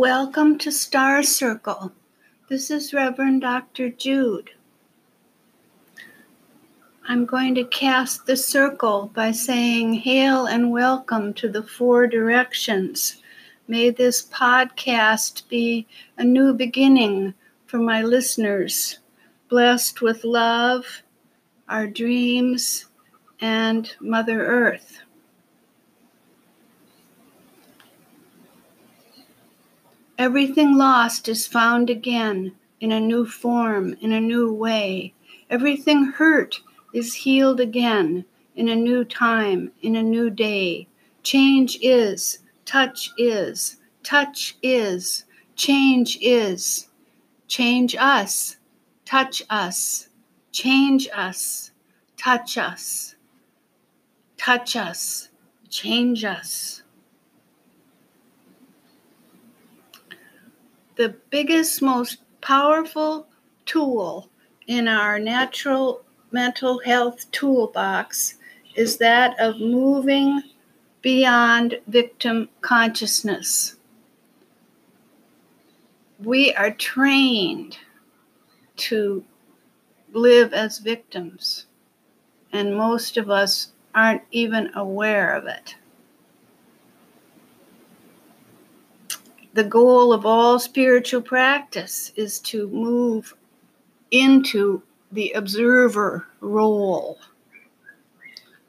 Welcome to Star Circle. This is Reverend Dr. Jude. I'm going to cast the circle by saying, hail and welcome to the four directions. May this podcast be a new beginning for my listeners, blessed with love, our dreams, and Mother Earth. Everything lost is found again in a new form, in a new way. Everything hurt is healed again in a new time, in a new day. Change is, touch is, touch is, change is. Change us, touch us, change us, touch us, touch us, change us. The biggest, most powerful tool in our natural mental health toolbox is that of moving beyond victim consciousness. We are trained to live as victims, and most of us aren't even aware of it. The goal of all spiritual practice is to move into the observer role.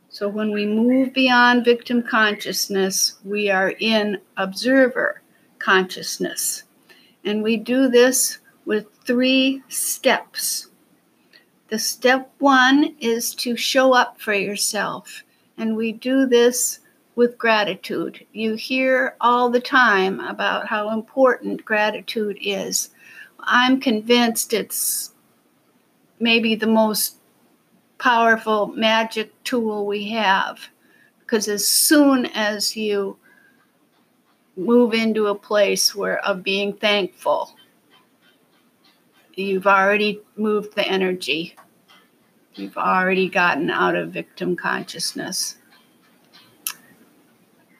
So when we move beyond victim consciousness, we are in observer consciousness. And we do this with three steps. The step one is to show up for yourself. And we do this with gratitude. You hear all the time about how important gratitude is. I'm convinced it's maybe the most powerful magic tool we have, because as soon as you move into a place of being thankful, you've already moved the energy. You've already gotten out of victim consciousness.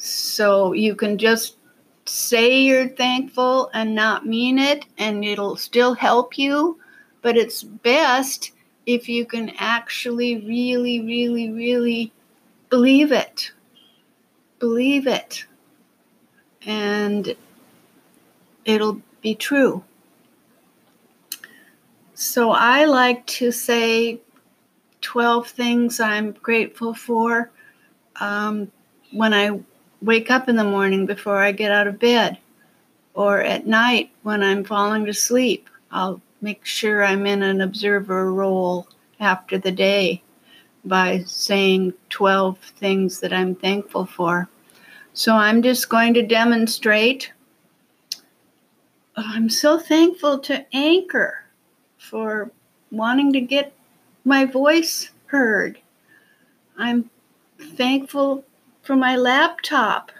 So you can just say you're thankful and not mean it, and it'll still help you. But it's best if you can actually really, really, really believe it. Believe it. And it'll be true. So I like to say 12 things I'm grateful for when I wake up in the morning before I get out of bed, or at night when I'm falling to sleep. I'll make sure I'm in an observer role after the day by saying 12 things that I'm thankful for. So I'm just going to demonstrate. I'm so thankful to Anchor for wanting to get my voice heard. I'm thankful for my laptop.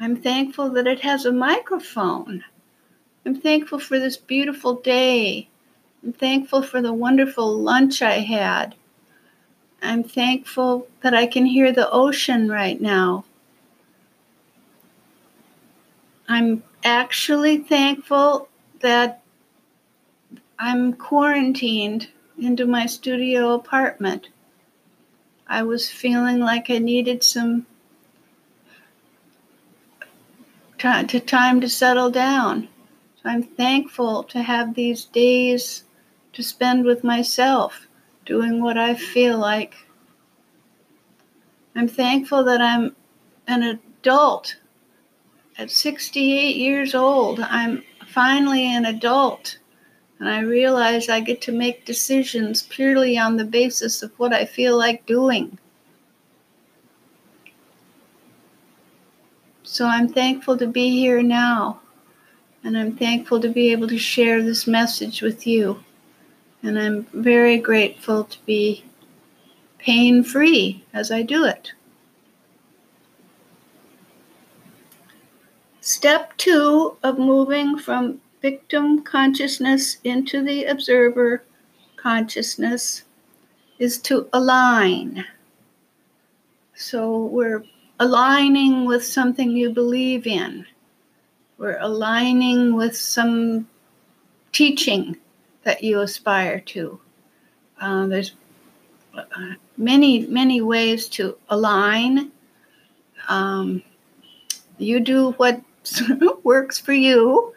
I'm thankful that it has a microphone. I'm thankful for this beautiful day. I'm thankful for the wonderful lunch I had. I'm thankful that I can hear the ocean right now. I'm actually thankful that I'm quarantined into my studio apartment. I was feeling like I needed some time to settle down. So I'm thankful to have these days to spend with myself, doing what I feel like. I'm thankful that I'm an adult. At 68 years old, I'm finally an adult, and I realize I get to make decisions purely on the basis of what I feel like doing. So I'm thankful to be here now, and I'm thankful to be able to share this message with you, and I'm very grateful to be pain-free as I do it. Step two of moving from victim consciousness into the observer consciousness is to align. So we're aligning with something you believe in. We're aligning with some teaching that you aspire to. There's many, many ways to align. You do what works for you.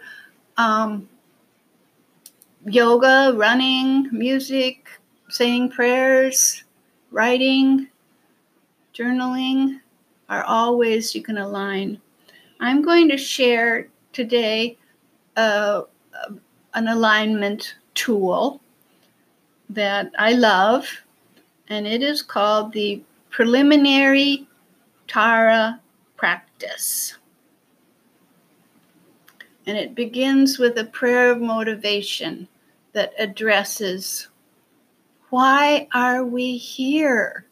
Yoga, running, music, saying prayers, writing, journaling are all ways you can align. I'm going to share today an alignment tool that I love, and it is called the Preliminary Tara Practice. And it begins with a prayer of motivation that addresses, why are we here?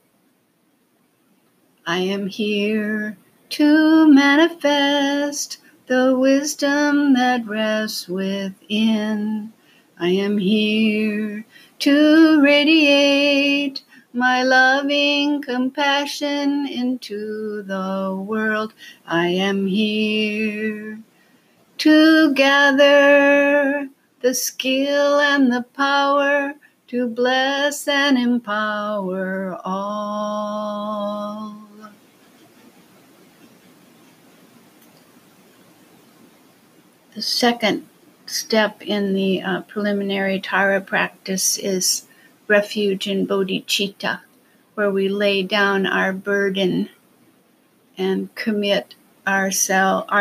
I am here to manifest the wisdom that rests within. I am here to radiate my loving compassion into the world. I am here to gather the skill and the power to bless and empower all. The second step in the preliminary Tara practice is refuge in Bodhicitta, where we lay down our burden and commit our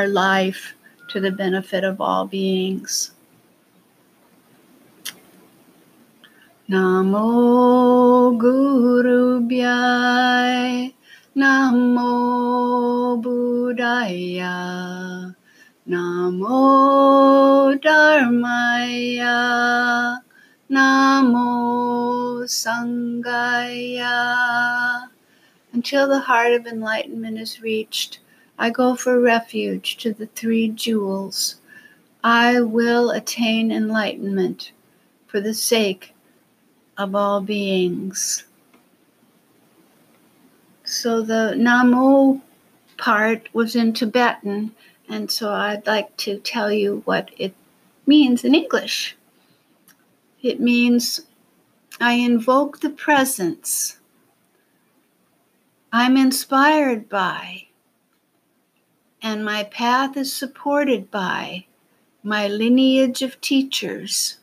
life to the benefit of all beings. Namo Guru Bhai, Namo Buddhaya, Namo dharmaya, Namo sanghaya. Until the heart of enlightenment is reached, I go for refuge to the three jewels. I will attain enlightenment for the sake of all beings. So the Namo part was in Tibetan, and so I'd like to tell you what it means in English. It means, I invoke the presence. I'm inspired by, and my path is supported by, my lineage of teachers,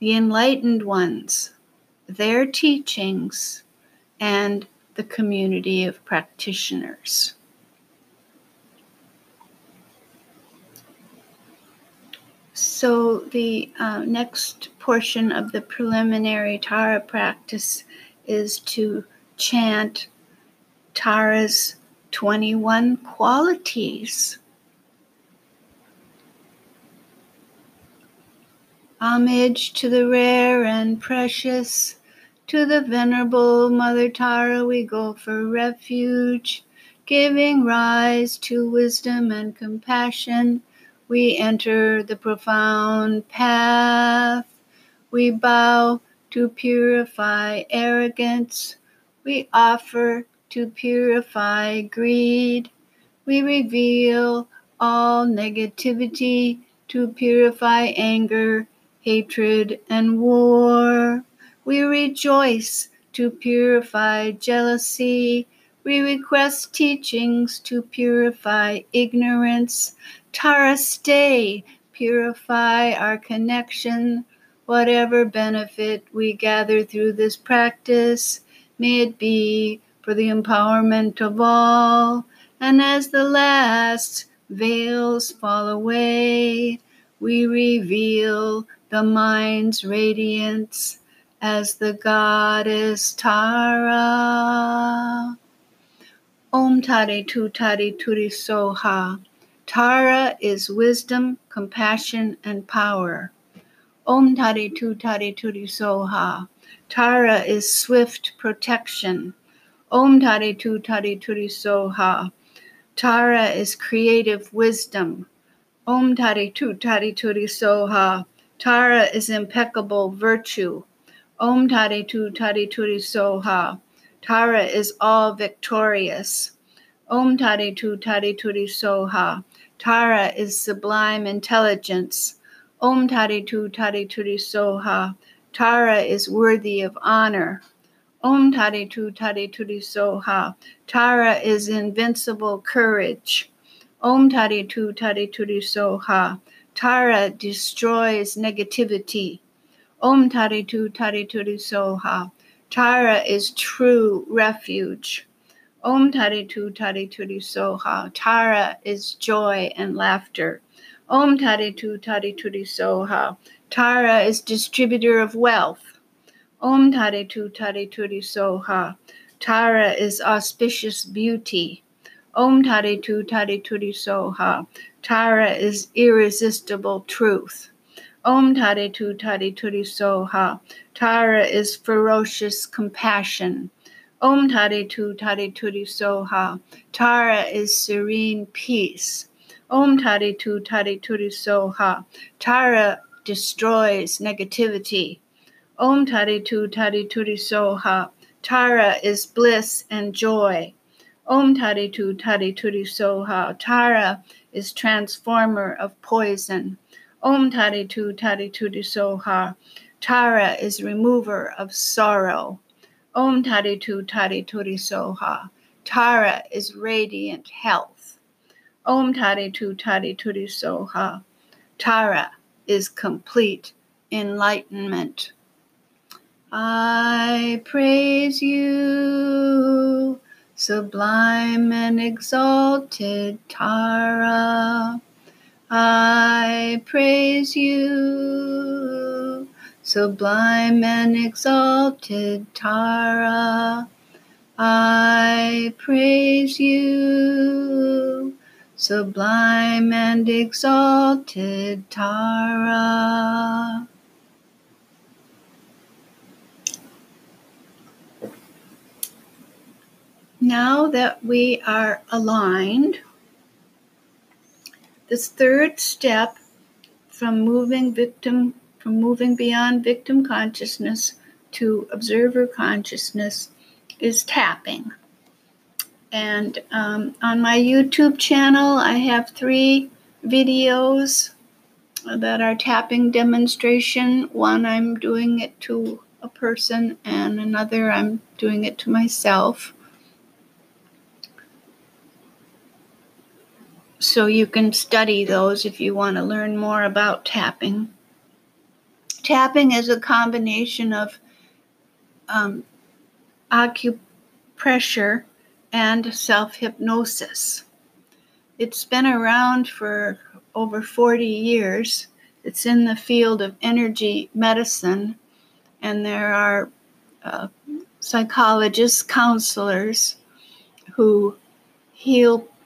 the enlightened ones, their teachings, and the community of practitioners. So the next portion of the preliminary Tara practice is to chant Tara's 21 qualities. Homage to the rare and precious, to the venerable Mother Tara we go for refuge, giving rise to wisdom and compassion. We enter the profound path. We bow to purify arrogance. We offer to purify greed. We reveal all negativity to purify anger, hatred, and war. We rejoice to purify jealousy. We request teachings to purify ignorance. Tara, stay, purify our connection. Whatever benefit we gather through this practice, may it be for the empowerment of all. And as the last veils fall away, we reveal the mind's radiance as the goddess Tara. Om Tare Tu Tare Ture Soha. Tara is wisdom, compassion, and power. Om Tare Tu Tare Ture Soha. Tara is swift protection. Om Tare Tu Tare Ture Soha. Tara is creative wisdom. Om Tare Tu Tare Ture Soha. Tara is impeccable virtue. Om Tare Tu Tare Ture Soha. Tara is all victorious. Om Tare Tu Tare Ture Soha. Tara is sublime intelligence. Om Tare Tu Tare Ture Soha. Tara is worthy of honor. Om Tare Tu Tare Ture Soha. Tara is invincible courage. Om Tare Tu Tare Ture Soha. Tara destroys negativity. Om Tare Tu Tare Ture Soha. Tara is true refuge. Om Tare Tu Tare Ture Soha. Tara is joy and laughter. Om Tare Tu Tare Ture Soha. Tara is distributor of wealth. Om Tare Tu Tare Ture Soha. Tara is auspicious beauty. Om Tare Tu Tare Ture Soha. Tara is irresistible truth. Om Tare Tu Tare Ture Soha. Tara is ferocious compassion. Om Tare Tu Tare Ture Soha. Tara is serene peace. Om Tare Tu Tare Ture Soha. Tara destroys negativity. Om Tare Tu Tare Ture Soha. Tara is bliss and joy. Om Tare Tu Tare Ture Soha. Tara is transformer of poison. Om Tare Tu Tare Ture Soha. Tara is remover of sorrow. Om Tare Tu Tare Ture Soha. Tara is radiant health. Om Tare Tu Tare Ture Soha. Tara is complete enlightenment. I praise you, sublime and exalted Tara. I praise you, sublime and exalted Tara. I praise you, sublime and exalted Tara. Now that we are aligned, this third step from moving beyond victim consciousness to observer consciousness is tapping. And on my YouTube channel, I have 3 videos that are tapping demonstration. One, I'm doing it to a person, and another, I'm doing it to myself. So you can study those if you want to learn more about tapping. Tapping is a combination of acupressure and self-hypnosis. It's been around for over 40 years. It's in the field of energy medicine, and there are psychologists, counselors who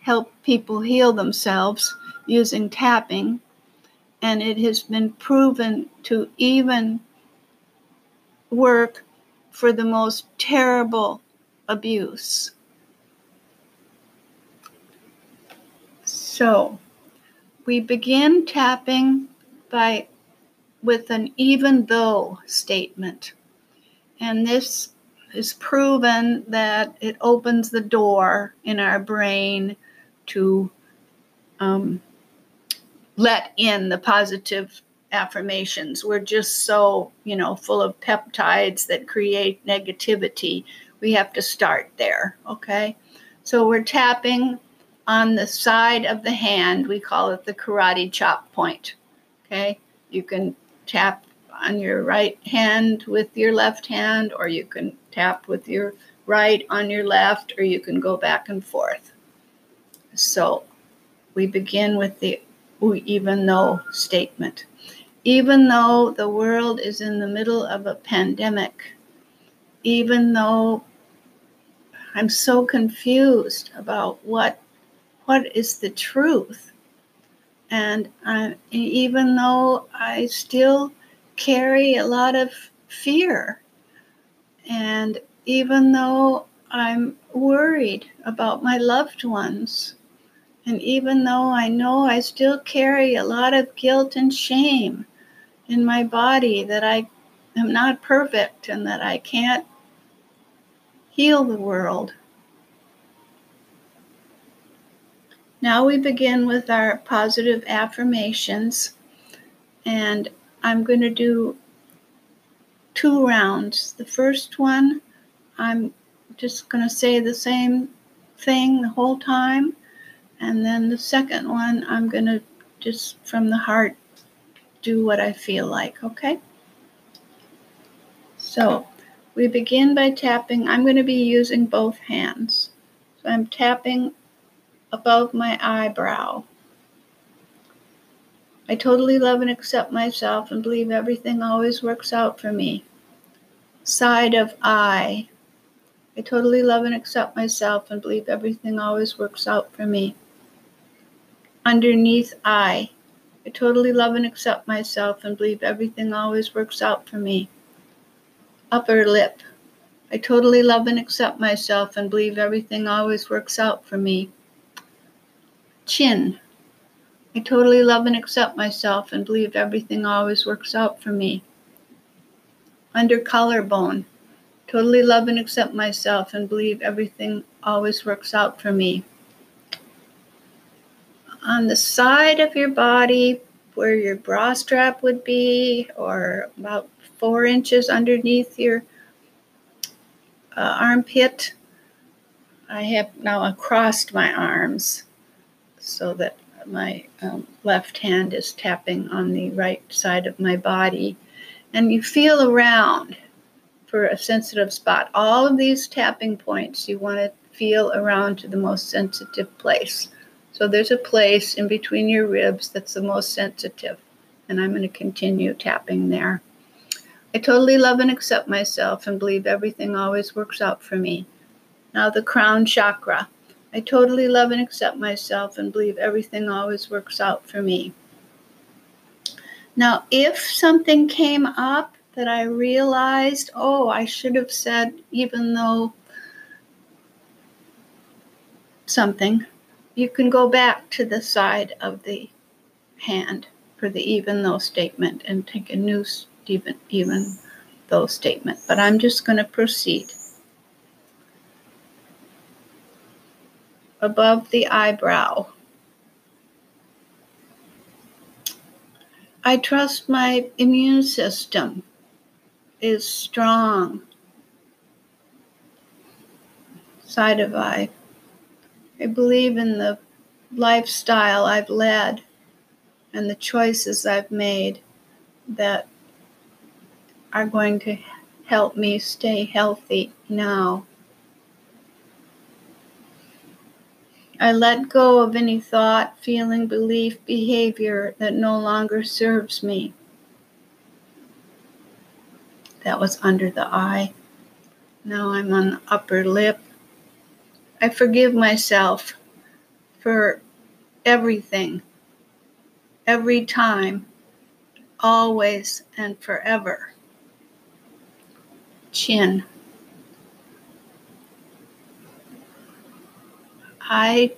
help people heal themselves using tapping, and it has been proven to even work for the most terrible abuse. So we begin tapping with an even though statement, and this is proven that it opens the door in our brain to let in the positive affirmations. We're just so, full of peptides that create negativity. We have to start there, okay? So we're tapping on the side of the hand. We call it the karate chop point, okay? You can tap on your right hand with your left hand, or you can tap with your right on your left, or you can go back and forth. So we begin with the even though statement. Even though the world is in the middle of a pandemic, even though I'm so confused about what is the truth, and even though I still carry a lot of fear, and even though I'm worried about my loved ones, and even though I know I still carry a lot of guilt and shame in my body, that I am not perfect and that I can't heal the world. Now we begin with our positive affirmations, and I'm going to do 2 rounds. The first one, I'm just going to say the same thing the whole time, and then the second one, I'm going to just from the heart do what I feel like, okay? So we begin by tapping. I'm going to be using both hands. So I'm tapping above my eyebrow. I totally love and accept myself and believe everything always works out for me. Side of eye. I totally love and accept myself and believe everything always works out for me. Underneath eye. I totally love and accept myself and believe everything always works out for me. Upper lip. I totally love and accept myself and believe everything always works out for me. Chin. I totally love and accept myself and believe everything always works out for me. Under collarbone. Totally love and accept myself and believe everything always works out for me. On the side of your body where your bra strap would be, or about 4 inches underneath your armpit. I have now crossed my arms so that my left hand is tapping on the right side of my body. And you feel around for a sensitive spot. All of these tapping points, you want to feel around to the most sensitive place. So there's a place in between your ribs that's the most sensitive. And I'm going to continue tapping there. I totally love and accept myself and believe everything always works out for me. Now the crown chakra. I totally love and accept myself and believe everything always works out for me. Now, if something came up that I realized, I should have said, even though something, you can go back to the side of the hand for the even though statement and take a new even though statement. But I'm just going to proceed. Above the eyebrow. I trust my immune system is strong. Side of eye. I believe in the lifestyle I've led and the choices I've made that are going to help me stay healthy now. I let go of any thought, feeling, belief, behavior that no longer serves me. That was under the eye. Now I'm on the upper lip. I forgive myself for everything, every time, always, and forever. Chin. I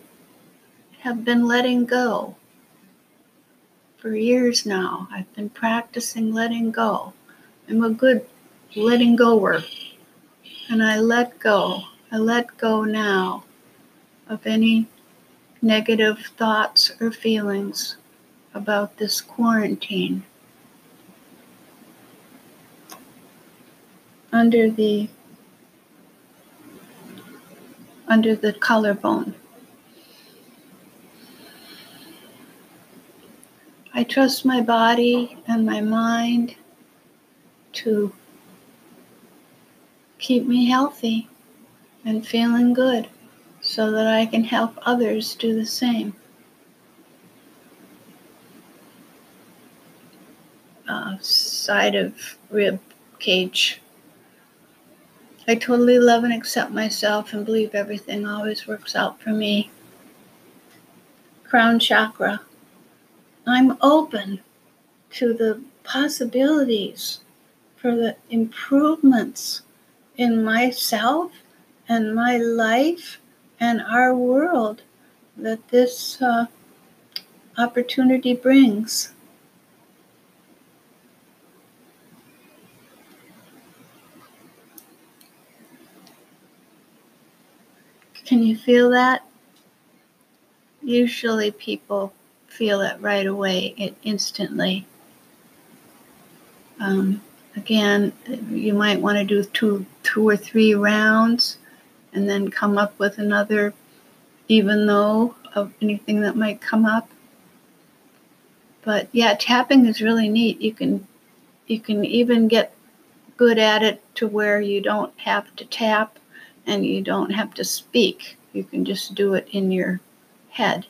have been letting go for years now. I've been practicing letting go. I'm a good letting goer. And I let go. I let go now of any negative thoughts or feelings about this quarantine. Under the collarbone. I trust my body and my mind to keep me healthy and feeling good so that I can help others do the same. Side of rib cage. I totally love and accept myself and believe everything always works out for me. Crown chakra. I'm open to the possibilities for the improvements in myself and my life and our world that this opportunity brings. Can you feel that? usually people feel it right away, instantly. Again, you might want to do two or three rounds and then come up with another even though of anything that might come up. But yeah, tapping is really neat. You can even get good at it to where you don't have to tap and you don't have to speak. You can just do it in your head.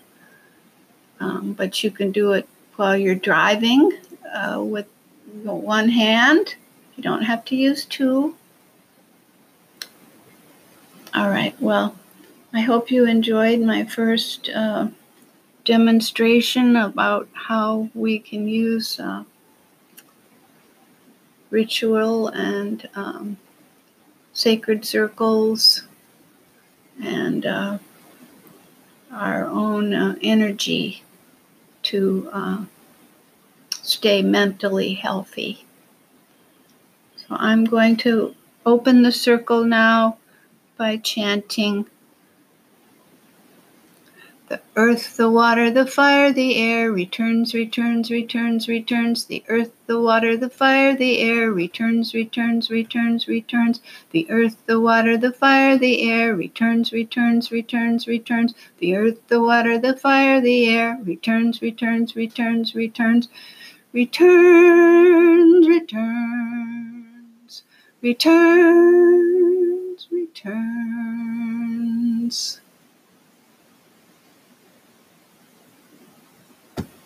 But you can do it while you're driving with one hand. You don't have to use two. All right, well, I hope you enjoyed my first demonstration about how we can use ritual and sacred circles and our own energy to stay mentally healthy. So I'm going to open the circle now by chanting the earth, the water, the fire, the air, returns, returns, returns, returns. The earth, the water, the fire, the air, returns, returns, returns, returns. The earth, the water, the fire, the air, returns, returns, returns, returns. The earth, the water, the fire, the air, returns, returns, returns, returns. Returns, returns, returns, returns.